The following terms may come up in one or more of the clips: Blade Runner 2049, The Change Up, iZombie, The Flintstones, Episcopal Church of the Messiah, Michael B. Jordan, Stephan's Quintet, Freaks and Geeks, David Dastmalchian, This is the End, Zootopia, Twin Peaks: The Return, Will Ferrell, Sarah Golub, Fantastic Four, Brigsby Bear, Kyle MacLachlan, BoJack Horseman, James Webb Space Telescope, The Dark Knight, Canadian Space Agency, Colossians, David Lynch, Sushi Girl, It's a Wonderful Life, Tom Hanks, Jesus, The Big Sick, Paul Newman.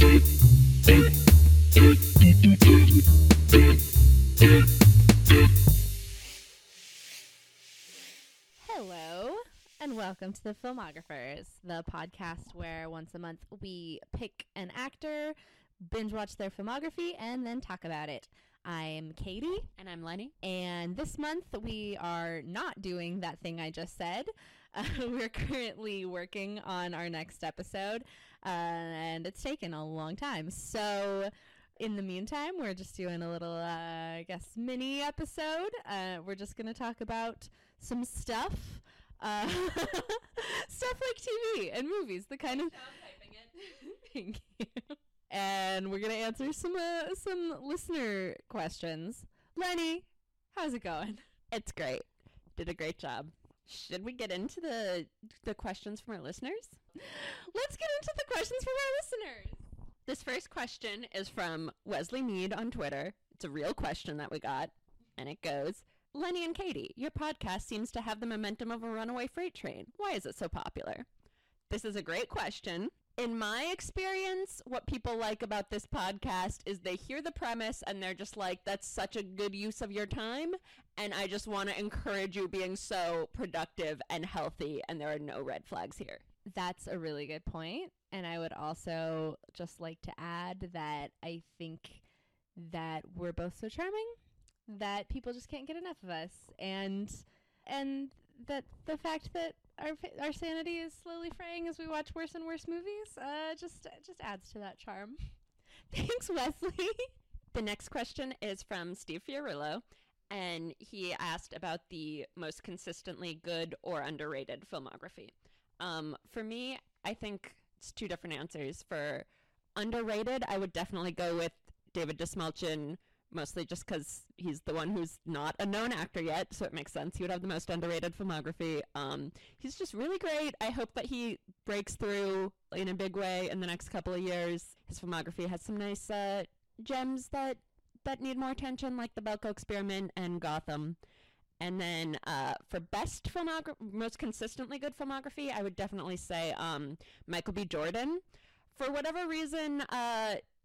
Hello, and welcome to The Filmographers, the podcast where once a month we pick an actor, binge watch their filmography, and then talk about it. I'm Katie. And I'm Lenny. And this month we are not doing that thing I just said. We're currently working on our next episode, and it's taken a long time. So in the meantime, we're just doing a little, I guess, mini episode. We're just going to talk about some stuff. Stuff like TV and movies, the kind of... Thank you. And we're going to answer some listener questions. Lenny, how's it going? It's great. Did a great job. Should we get into the questions from our listeners? Let's get into the questions from our listeners. This first question is from Wesley Mead on Twitter. It's a real question that we got, and it goes, Lenny and Katie, your podcast seems to have the momentum of a runaway freight train. Why is it so popular? This is a great question. In my experience, what people like about this podcast is they hear the premise and they're just like, that's such a good use of your time. And I just want to encourage you being so productive and healthy. And there are no red flags here. That's a really good point. And I would also just like to add that I think that we're both so charming that people just can't get enough of us. And that the fact that our sanity is slowly fraying as we watch worse and worse movies just adds to that charm. Thanks, Wesley. The next question is from Steve Fiorillo, and he asked about the most consistently good or underrated filmography. For me, I think it's two different answers. For underrated, I would definitely go with David Dastmalchian, mostly just because he's the one who's not a known actor yet, so it makes sense. He would have the most underrated filmography. He's just really great. I hope that he breaks through in a big way in the next couple of years. His filmography has some nice gems that need more attention, like The Belko Experiment and Gotham. And then for best most consistently good filmography, I would definitely say Michael B. Jordan. For whatever reason,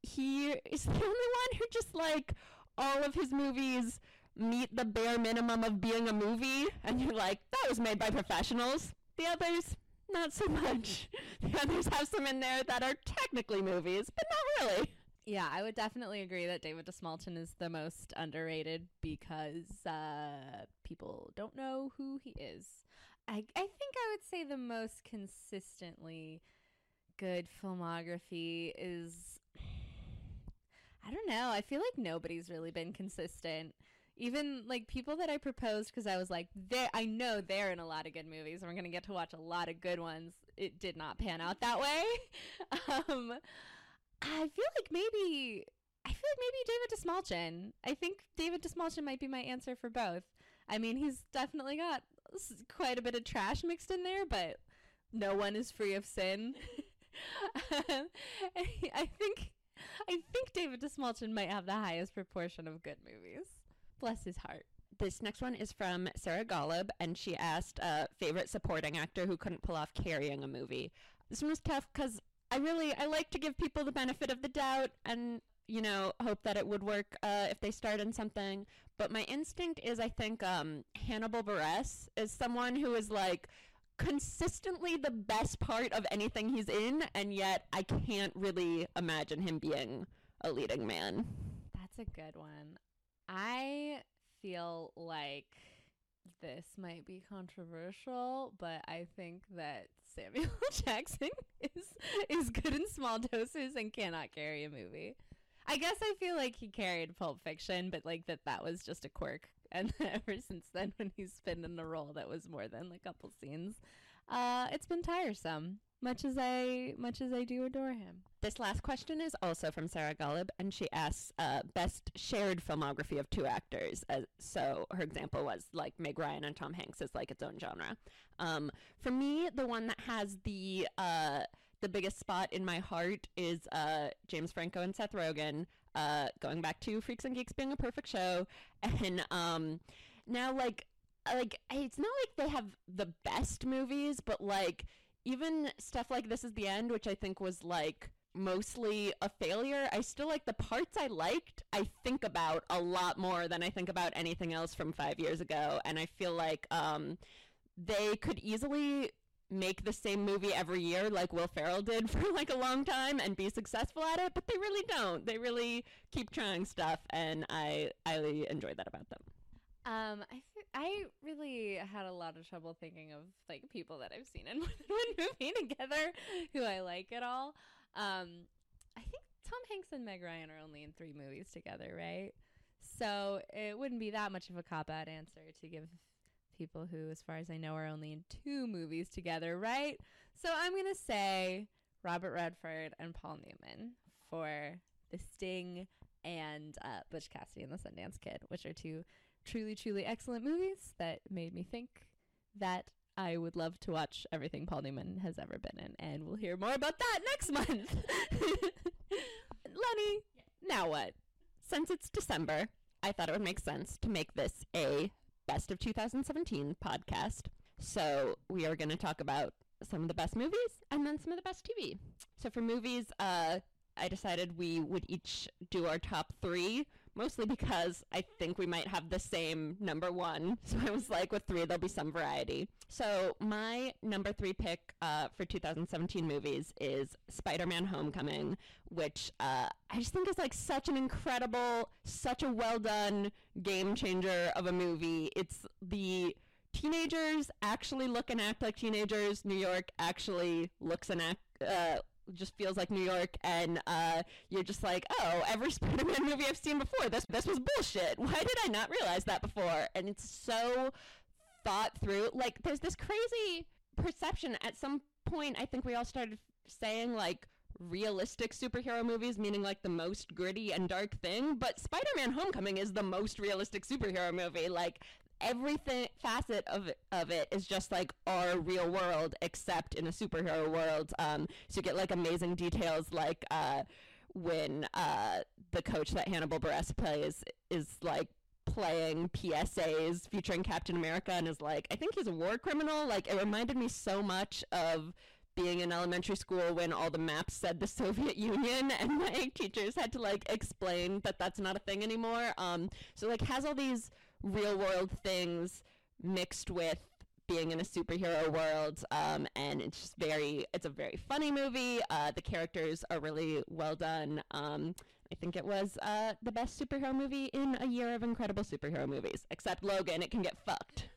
he is the only one who just, like, all of his movies meet the bare minimum of being a movie, and you're like, that was made by professionals. The others, not so much. The others have some in there that are technically movies, but not really. Yeah, I would definitely agree that David Dastmalchian is the most underrated because people don't know who he is. I think I would say the most consistently good filmography is... I don't know. I feel like nobody's really been consistent. Even like people that I proposed because I was like, I know they're in a lot of good movies and we're going to get to watch a lot of good ones. It did not pan out that way. I feel like maybe David Dastmalchian. I think David Dastmalchian might be my answer for both. I mean, he's definitely got quite a bit of trash mixed in there, but no one is free of sin. I think David Dastmalchian might have the highest proportion of good movies. Bless his heart. This next one is from Sarah Golub, and she asked favorite supporting actor who couldn't pull off carrying a movie. This one was tough because I like to give people the benefit of the doubt and, you know, hope that it would work if they start in something. But my instinct is I think Hannibal Buress is someone who is like consistently the best part of anything he's in, and yet I can't really imagine him being a leading man. That's a good one. I feel like this might be controversial, but I think that Samuel Jackson is good in small doses and cannot carry a movie. I guess I feel like he carried Pulp Fiction, but like that was just a quirk. And ever since then, when he's been in a role that was more than a couple scenes, it's been tiresome, much as I do adore him. This last question is also from Sarah Golub, and she asks best shared filmography of two actors. So her example was like Meg Ryan and Tom Hanks is like its own genre. For me, the one that has the biggest spot in my heart is James Franco and Seth Rogen. Going back to Freaks and Geeks being a perfect show, and now like it's not like they have the best movies, but like even stuff like This Is the End, which I think was like mostly a failure. I still like the parts I liked. I think about a lot more than I think about anything else from 5 years ago. And I feel like they could easily make the same movie every year like Will Ferrell did for like a long time and be successful at it, but they really don't. They really keep trying stuff, and I really enjoy that about them. I really had a lot of trouble thinking of like people that I've seen in one movie together who I like at all. I think Tom Hanks and Meg Ryan are only in 3 movies together, right? So it wouldn't be that much of a cop-out answer to give people who, as far as I know, are only in 2 movies together, right? So I'm going to say Robert Redford and Paul Newman for The Sting and Butch Cassidy and The Sundance Kid, which are 2 truly, truly excellent movies that made me think that I would love to watch everything Paul Newman has ever been in, and we'll hear more about that next month. Lenny, yeah. Now what? Since it's December, I thought it would make sense to make this a Best of 2017 podcast. So we are going to talk about some of the best movies and then some of the best TV. So for movies, I decided we would each do our top 3, mostly because I think we might have the same number 1. So I was like, with 3, there'll be some variety. So my number 3 pick for 2017 movies is Spider-Man Homecoming, which I just think is like such an incredible, such a well-done game changer of a movie. It's the teenagers actually look and act like teenagers. New York actually looks and acts just feels like New York, and you're just like, oh, every Spider-Man movie I've seen before, this was bullshit. Why did I not realize that before? And it's so thought through. Like, there's this crazy perception at some point. I think we all started saying like realistic superhero movies, meaning like the most gritty and dark thing, but Spider-Man Homecoming is the most realistic superhero movie. Like, everything facet of it is just like our real world, except in a superhero world. So you get like amazing details, like when the coach that Hannibal Buress plays is like playing PSAs featuring Captain America, and is like, I think he's a war criminal. Like, it reminded me so much of being in elementary school when all the maps said the Soviet Union, and my teachers had to like explain that that's not a thing anymore. So like has all these real world things mixed with being in a superhero world, and it's just it's a very funny movie. The characters are really well done. I think it was the best superhero movie in a year of incredible superhero movies, except Logan. It can get fucked.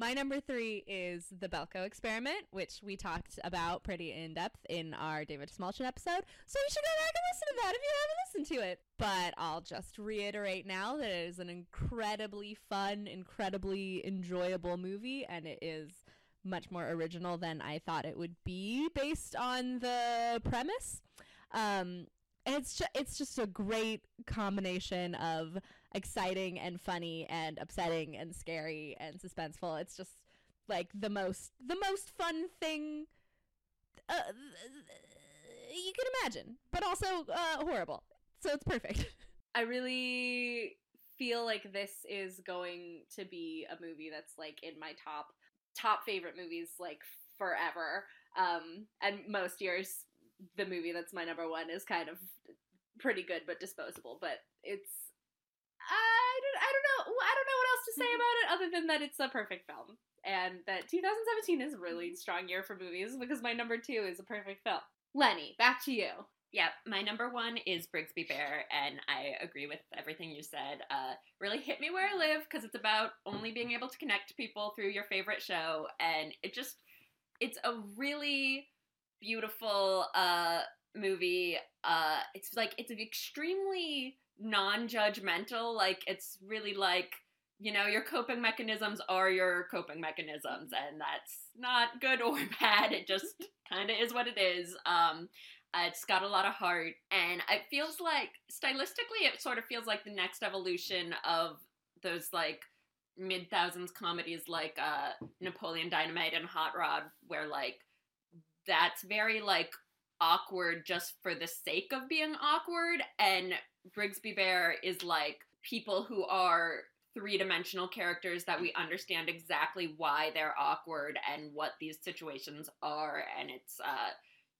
My number 3 is The Belko Experiment, which we talked about pretty in depth in our David Dastmalchian episode, so you should go back and listen to that if you haven't listened to it. But I'll just reiterate now that it is an incredibly fun, incredibly enjoyable movie, and it is much more original than I thought it would be based on the premise. And it's just a great combination of exciting and funny and upsetting and scary and suspenseful. It's just like the most fun thing you can imagine, but also horrible. So it's perfect. I really feel like this is going to be a movie that's like in my top favorite movies like forever. And most years, the movie that's my number 1 is kind of pretty good but disposable. But it's I don't know what else to say about it other than that it's a perfect film, and that 2017 is a really strong year for movies because my number 2 is a perfect film. Lenny, back to you. Yeah, my number 1 is Brigsby Bear, and I agree with everything you said. Really hit me where I live because it's about only being able to connect to people through your favorite show, and it's a really beautiful movie. It's like it's extremely non-judgmental. Like, it's really like, you know, your coping mechanisms are your coping mechanisms, and that's not good or bad. It just kind of is what it is. It's got a lot of heart, and it feels like stylistically it sort of feels like the next evolution of those like mid-thousands comedies like Napoleon Dynamite and Hot Rod, where like that's very like awkward just for the sake of being awkward, and Brigsby Bear is like people who are three-dimensional characters that we understand exactly why they're awkward and what these situations are, and it's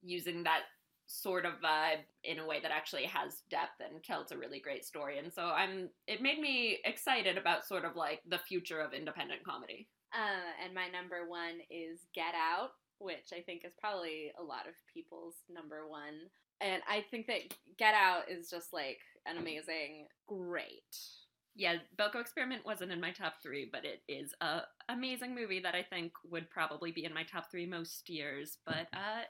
using that sort of vibe in a way that actually has depth and tells a really great story. And so it made me excited about sort of like the future of independent comedy. And my number one is Get Out, which I think is probably a lot of people's number one. And I think that Get Out is just like an amazing, great. Yeah, Belko Experiment wasn't in my top three, but it is an amazing movie that I think would probably be in my top three most years. But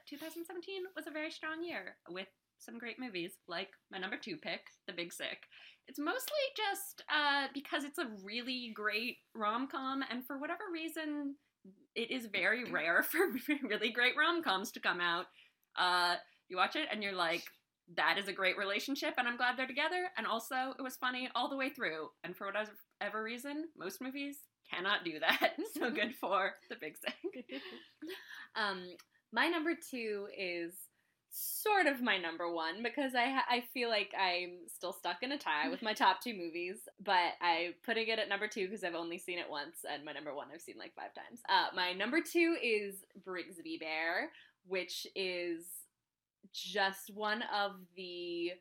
2017 was a very strong year with some great movies, like my number two pick, The Big Sick. It's mostly just because it's a really great rom-com, and for whatever reason, it is very rare for really great rom-coms to come out. You watch it, and you're like, that is a great relationship, and I'm glad they're together, and also, it was funny all the way through, and for whatever reason, most movies cannot do that, so good for The Big Sick. My number two is sort of my number one, because I feel like I'm still stuck in a tie with my top two movies, but I'm putting it at number two because I've only seen it once, and my number one I've seen like 5 times. My number two is Brigsby Bear, which is just one of the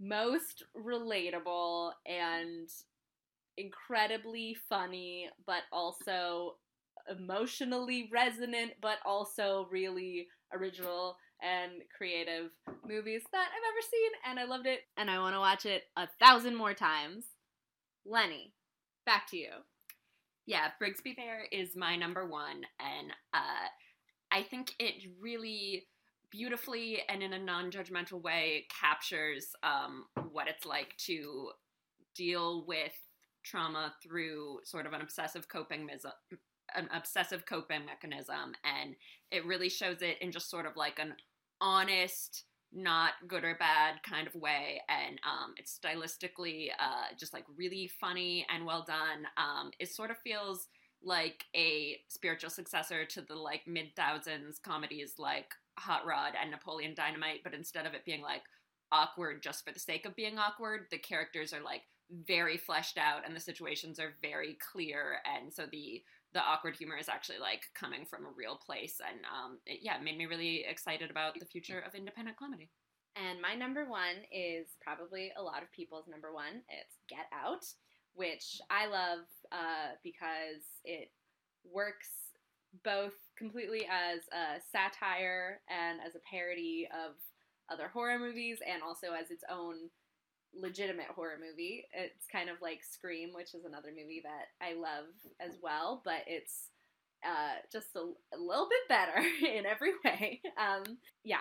most relatable and incredibly funny, but also emotionally resonant, but also really original and creative movies that I've ever seen, and I loved it, and I want to watch it 1,000 more times. Lenny, back to you. Yeah, Brigsby Bear is my number one, and I think it really beautifully and in a non-judgmental way captures what it's like to deal with trauma through sort of an obsessive coping mechanism, and it really shows it in just sort of like an honest, not good or bad kind of way, and it's stylistically just like really funny and well done. It sort of feels like a spiritual successor to the like mid-2000s comedies like Hot Rod and Napoleon Dynamite, but instead of it being like awkward just for the sake of being awkward, the characters are like very fleshed out and the situations are very clear, and so the awkward humor is actually like coming from a real place, and it made me really excited about the future of independent comedy. And my number one is probably a lot of people's number one. It's Get Out, which I love because it works both completely as a satire and as a parody of other horror movies, and also as its own legitimate horror movie. It's kind of like Scream, which is another movie that I love as well, but it's just a little bit better in every way.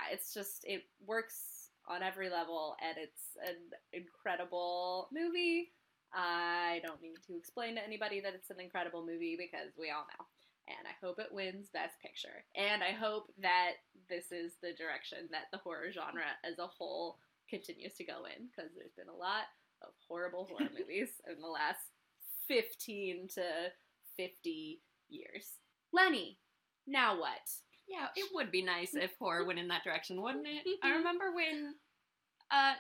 It's just, it works on every level, and it's an incredible movie. I don't need to explain to anybody that it's an incredible movie because we all know. And I hope it wins Best Picture. And I hope that this is the direction that the horror genre as a whole continues to go in, because there's been a lot of horrible horror movies in the last 15 to 50 years. Lenny, now what? Yeah, it would be nice if horror went in that direction, wouldn't it? I remember when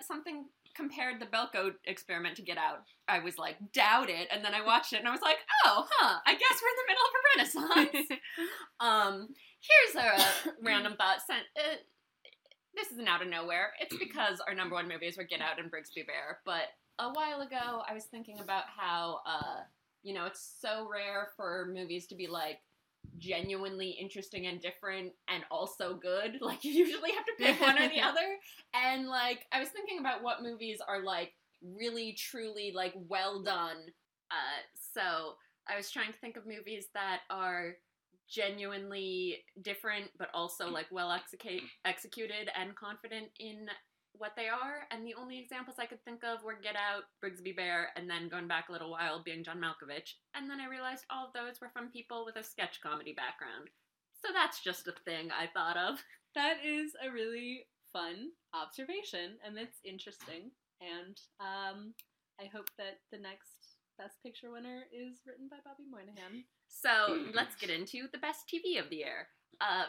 something compared the Belko Experiment to Get Out. I was like, doubt it, and then I watched it, and I was like, I guess we're in the middle of a renaissance. Here's a random thought. This isn't out of nowhere. It's because our number one movies were Get Out and Brigsby Bear, but a while ago, I was thinking about how, it's so rare for movies to be like, genuinely interesting and different and also good. Like, you usually have to pick one or the other, and like I was thinking about what movies are like really truly like well done, so I was trying to think of movies that are genuinely different but also like well executed and confident in what they are, and the only examples I could think of were Get Out, Brigsby Bear, and then going back a little while, Being John Malkovich, and then I realized all of those were from people with a sketch comedy background. So that's just a thing I thought of. That is a really fun observation, and it's interesting, and I hope that the next Best Picture winner is written by Bobby Moynihan. So let's get into the best TV of the year.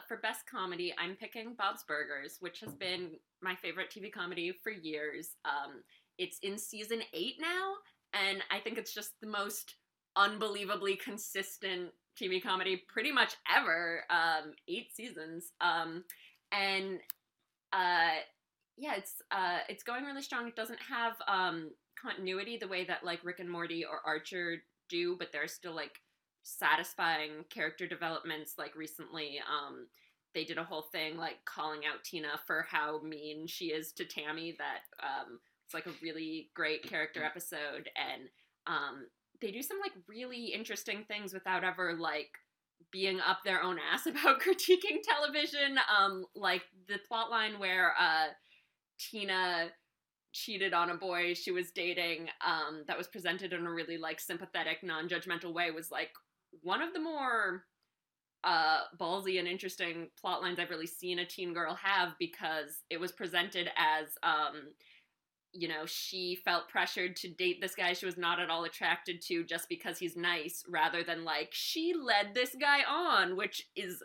For best comedy, I'm picking Bob's Burgers, which has been my favorite TV comedy for years. It's in season 8 now, and I think it's just the most unbelievably consistent TV comedy pretty much ever, 8 seasons. Yeah, it's going really strong. It doesn't have continuity the way that like Rick and Morty or Archer do, but there's still like satisfying character developments. Like recently, they did a whole thing like calling out Tina for how mean she is to Tammy. That it's like a really great character episode, and they do some like really interesting things without ever like being up their own ass about critiquing television. Like the plot line where Tina cheated on a boy she was dating, that was presented in a really like sympathetic, non-judgmental way, was like one of the more ballsy and interesting plot lines I've really seen a teen girl have, because it was presented as you know, she felt pressured to date this guy she was not at all attracted to just because he's nice, rather than like she led this guy on, which is,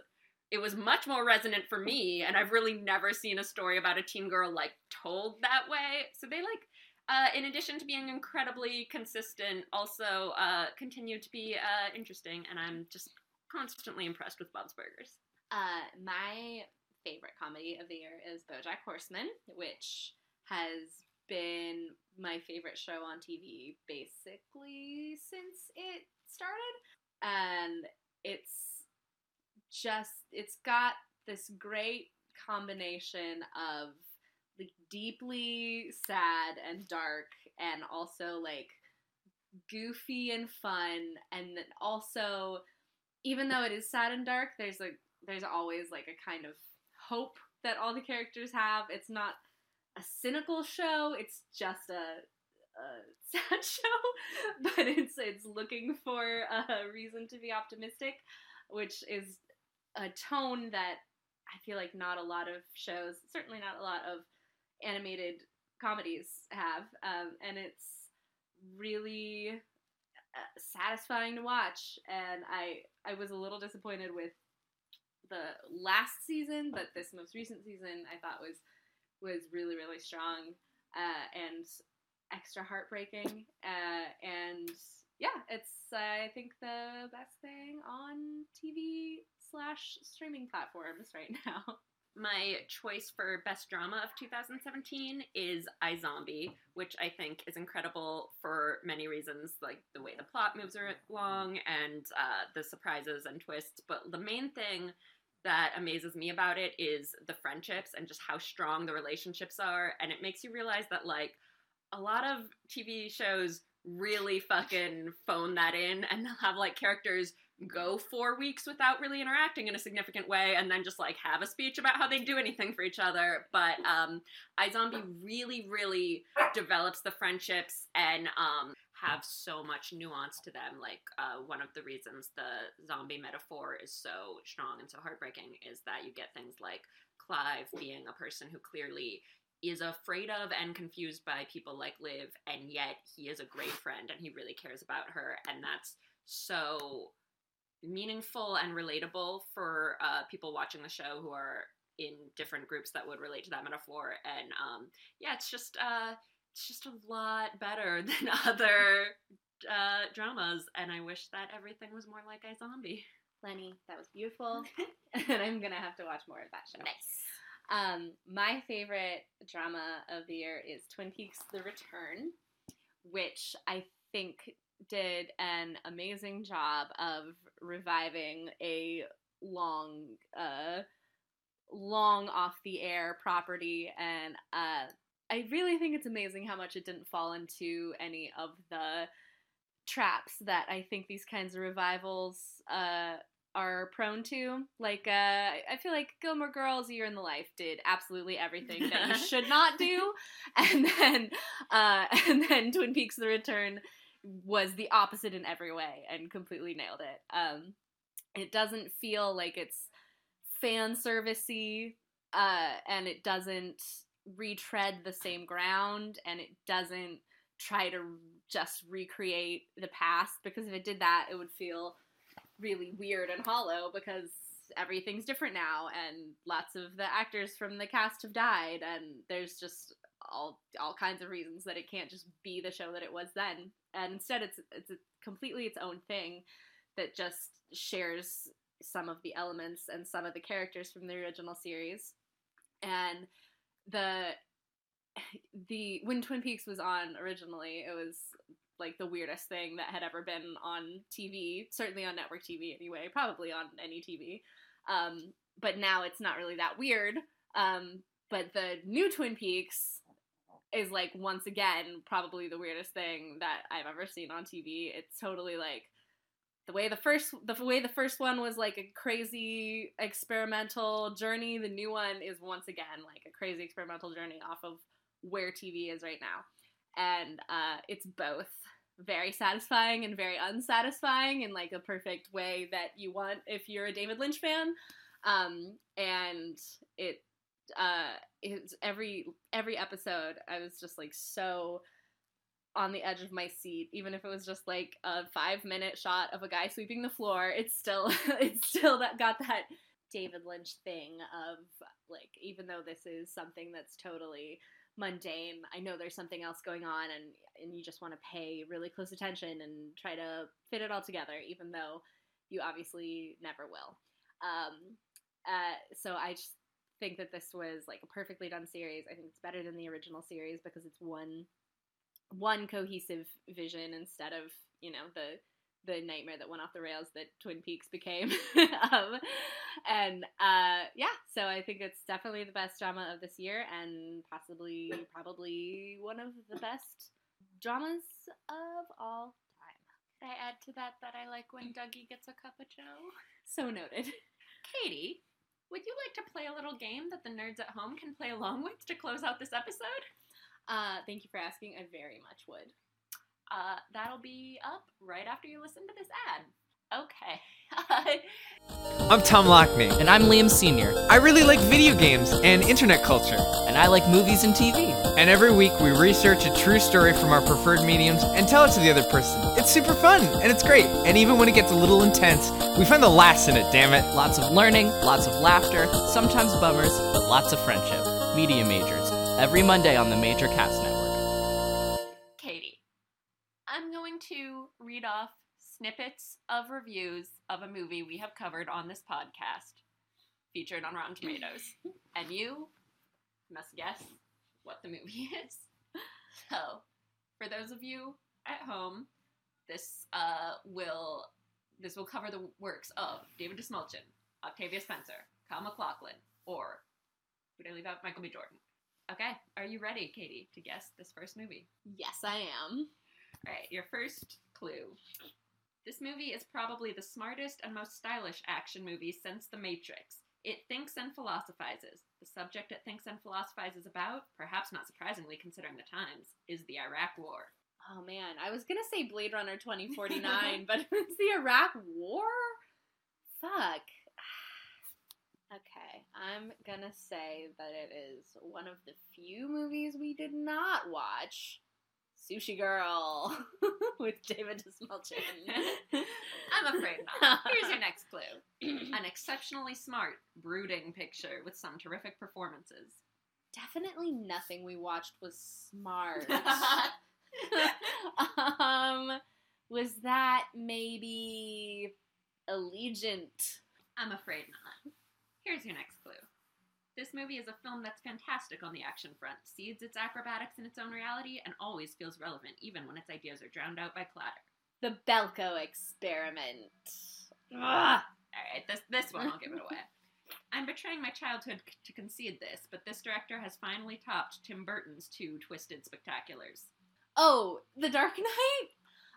it was much more resonant for me, and I've really never seen a story about a teen girl like told that way. So they like, in addition to being incredibly consistent, also continue to be interesting, and I'm just constantly impressed with Bob's Burgers. My favorite comedy of the year is BoJack Horseman, which has been my favorite show on TV basically since it started, and it's just, it's got this great combination of like deeply sad and dark, and also like goofy and fun, and then also, even though it is sad and dark, there's always like a kind of hope that all the characters have. It's not a cynical show, it's just a sad show, but it's looking for a reason to be optimistic, which is a tone that I feel like not a lot of shows, certainly not a lot of animated comedies have, and it's really satisfying to watch, and I was a little disappointed with the last season, but this most recent season I thought was really, really strong, and extra heartbreaking, and yeah, it's, I think, the best thing on TV/streaming platforms right now. My choice for best drama of 2017 is iZombie, which I think is incredible for many reasons, like the way the plot moves along, and the surprises and twists, but the main thing that amazes me about it is the friendships and just how strong the relationships are, and it makes you realize that like a lot of TV shows really fucking phone that in, and they'll have like characters go 4 weeks without really interacting in a significant way, and then just like have a speech about how they do anything for each other. But iZombie really, really develops the friendships and have so much nuance to them. Like one of the reasons the zombie metaphor is so strong and so heartbreaking is that you get things like Clive being a person who clearly is afraid of and confused by people like Liv, and yet he is a great friend and he really cares about her, and that's so meaningful and relatable for people watching the show who are in different groups that would relate to that metaphor. And yeah, it's just a lot better than other dramas, and I wish that everything was more like iZombie. Lenny, that was beautiful, and I'm gonna have to watch more of that show. Nice. My favorite drama of the year is Twin Peaks: The Return, which I think did an amazing job of reviving a long off-the-air property, and I really think it's amazing how much it didn't fall into any of the traps that I think these kinds of revivals are prone to. Like, I feel like Gilmore Girls: A Year in the Life did absolutely everything that you should not do, and then Twin Peaks: The Return was the opposite in every way and completely nailed it. It doesn't feel like it's fan servicey, and it doesn't retread the same ground, and it doesn't try to just recreate the past, because if it did that it would feel really weird and hollow, because everything's different now and lots of the actors from the cast have died, and there's just all kinds of reasons that it can't just be the show that it was then. And instead, it's a completely its own thing that just shares some of the elements and some of the characters from the original series. And when Twin Peaks was on originally, it was like the weirdest thing that had ever been on TV, certainly on network TV anyway, probably on any TV. But now it's not really that weird. But the new Twin Peaks is like, once again, probably the weirdest thing that I've ever seen on TV. It's totally like the way the first one was like a crazy experimental journey, the new one is once again like a crazy experimental journey off of where TV is right now. And it's both very satisfying and very unsatisfying in like a perfect way that you want if you're a David Lynch fan. And it's every episode I was just like so on the edge of my seat, even if it was just like a 5-minute shot of a guy sweeping the floor. It's still that got that David Lynch thing of like, even though this is something that's totally mundane, I know there's something else going on, and you just want to pay really close attention and try to fit it all together, even though you obviously never will. So I just think that this was like a perfectly done series. I think it's better than the original series because it's one cohesive vision instead of, you know, the nightmare that went off the rails that Twin Peaks became. So I think it's definitely the best drama of this year, and probably one of the best dramas of all time. Can I add to that I like when Dougie gets a cup of Joe? So noted. Katie, would you like to play a little game that the nerds at home can play along with to close out this episode? Thank you for asking. I very much would. That'll be up right after you listen to this ad. Okay. I'm Tom Lockney. And I'm Liam Sr. I really like video games and internet culture. And I like movies and TV. And every week we research a true story from our preferred mediums and tell it to the other person. It's super fun, and it's great. And even when it gets a little intense, we find the laughs in it, damn it. Lots of learning, lots of laughter, sometimes bummers, but lots of friendship. Media Majors, every Monday on the Major Cast Network. Katie, I'm going to read off snippets of reviews of a movie we have covered on this podcast, featured on Rotten Tomatoes, and you must guess what the movie is. So, for those of you at home, this will cover the works of David Dastmalchian, Octavia Spencer, Kyle MacLachlan, or would I leave out Michael B. Jordan? Okay, are you ready, Katie, to guess this first movie? Yes, I am. All right, your first clue. This movie is probably the smartest and most stylish action movie since The Matrix. It thinks and philosophizes. The subject it thinks and philosophizes about, perhaps not surprisingly considering the times, is the Iraq War. Oh man, I was going to say Blade Runner 2049, but it's the Iraq War? Fuck. Okay, I'm gonna say that it is one of the few movies we did not watch, Sushi Girl, with David Dastmalchian. I'm afraid not. Here's your next clue. An exceptionally smart, brooding picture with some terrific performances. Definitely nothing we watched was smart. Was that maybe Allegiant? I'm afraid not. Here's your next clue. This movie is a film that's fantastic on the action front, seeds its acrobatics in its own reality, and always feels relevant, even when its ideas are drowned out by clatter. The Belko Experiment. Ugh. All right, this one I'll give it away. I'm betraying my childhood to concede this, but this director has finally topped Tim Burton's 2 twisted spectaculars. Oh, The Dark Knight?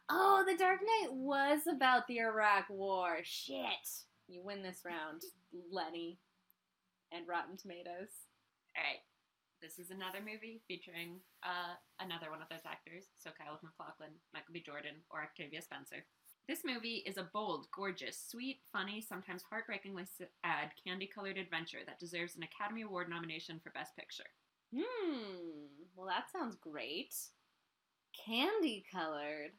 Oh, The Dark Knight was about the Iraq War. Shit. You win this round, Lenny and Rotten Tomatoes. All right. This is another movie featuring another one of those actors. So Kyle MacLachlan, Michael B. Jordan, or Octavia Spencer. This movie is a bold, gorgeous, sweet, funny, sometimes heartbreakingly sad, candy-colored adventure that deserves an Academy Award nomination for Best Picture. Well, that sounds great. Candy-colored.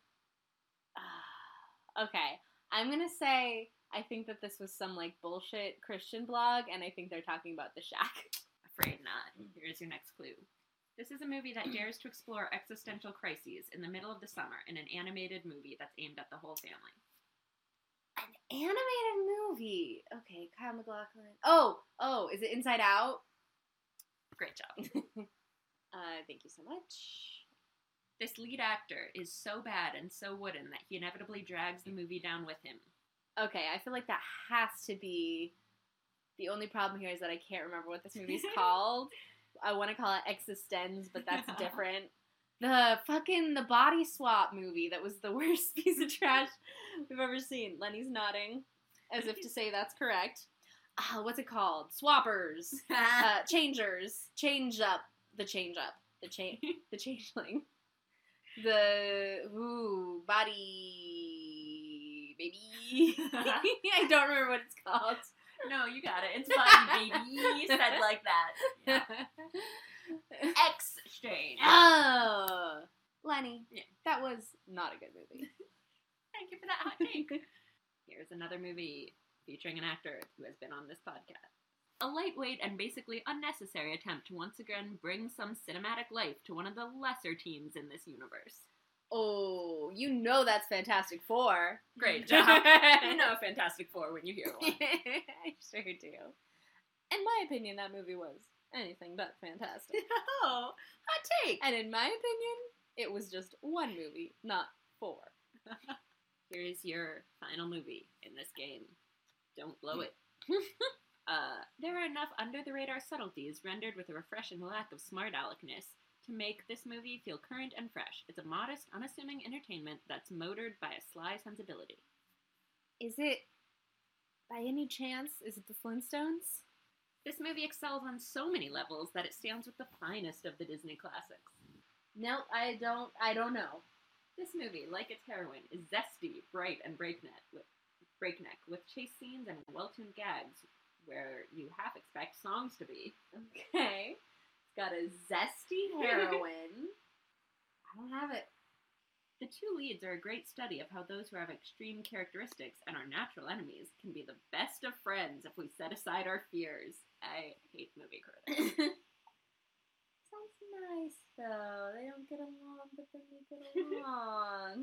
Okay. I'm going to say... I think that this was some, like, bullshit Christian blog, and I think they're talking about The Shack. Afraid not. Here's your next clue. This is a movie that dares to explore existential crises in the middle of the summer in an animated movie that's aimed at the whole family. An animated movie? Okay, Kyle MacLachlan. Oh, is it Inside Out? Great job. Thank you so much. This lead actor is so bad and so wooden that he inevitably drags the movie down with him. Okay, I feel like that has to be... The only problem here is that I can't remember what this movie's called. I want to call it Existenz, but that's different. The body swap movie that was the worst piece of trash we've ever seen. Lenny's nodding as if to say that's correct. What's it called? Swappers. Changers. Change Up. The Change Up. The Changeling. Body Baby. I don't remember what it's called. No, you got it. It's Body Baby. You said like that. Yeah. Exchange. Oh. Lenny. Yeah. That was not a good movie. Thank you for that hot take. Here's another movie featuring an actor who has been on this podcast. A lightweight and basically unnecessary attempt to once again bring some cinematic life to one of the lesser teams in this universe. Oh, you know that's Fantastic Four. Great job. You know Fantastic Four when you hear one. I sure do. In my opinion, that movie was anything but fantastic. Oh, hot take. And in my opinion, it was just one movie, not four. Here is your final movie in this game. Don't blow it. There are enough under-the-radar subtleties rendered with a refreshing lack of smart-aleckness to make this movie feel current and fresh. It's a modest, unassuming entertainment that's motored by a sly sensibility. Is it, by any chance, is it the Flintstones? This movie excels on so many levels that it stands with the finest of the Disney classics. No, I don't know. This movie, like its heroine, is zesty, bright, and breakneck, with chase scenes and well-tuned gags where you half expect songs to be. Okay. Got a zesty heroine. I don't have it. The two leads are a great study of how those who have extreme characteristics and are natural enemies can be the best of friends if we set aside our fears. I hate movie critics. Sounds nice, though. They don't get along, but then they get along.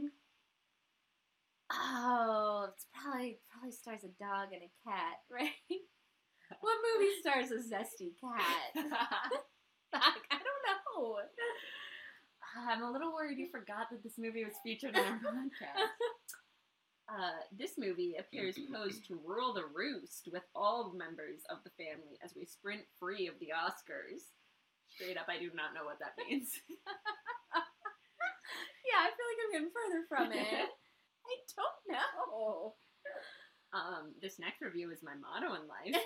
Oh, it's probably stars a dog and a cat, right? What movie stars a zesty cat? I don't know. I'm a little worried you forgot that this movie was featured in our podcast. This movie appears posed to rule the roost with all members of the family as we sprint free of the Oscars. Straight up, I do not know what that means. Yeah, I feel like I'm getting further from it. I don't know. This next review is my motto in life.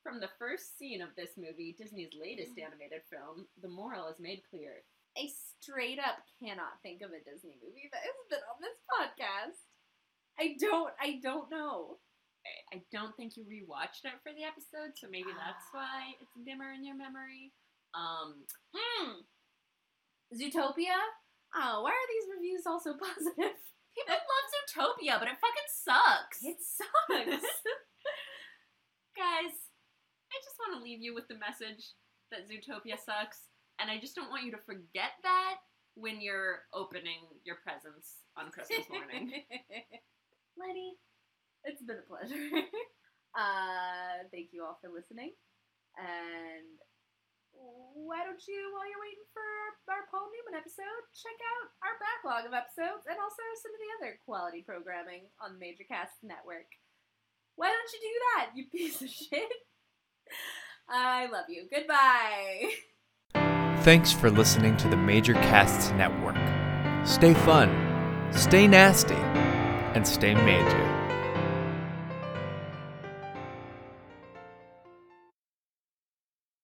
From the first scene of this movie, Disney's latest animated film, the moral is made clear. I straight up cannot think of a Disney movie that has been on this podcast. I don't know. I don't think you rewatched it for the episode, so maybe that's why it's dimmer in your memory. Zootopia? Oh, why are these reviews all so positive? People love Zootopia, but it fucking sucks. It sucks. Guys, I just want to leave you with the message that Zootopia sucks, and I just don't want you to forget that when you're opening your presents on Christmas morning. Lenny, it's been a pleasure. Thank you all for listening, and why don't you, while you're waiting for our Paul Newman episode, check out our backlog of episodes and also some of the other quality programming on the Major Cast Network. Why don't you do that, you piece of shit? I love you. Goodbye. Thanks for listening to the Major Casts Network. Stay fun, stay nasty, and stay major.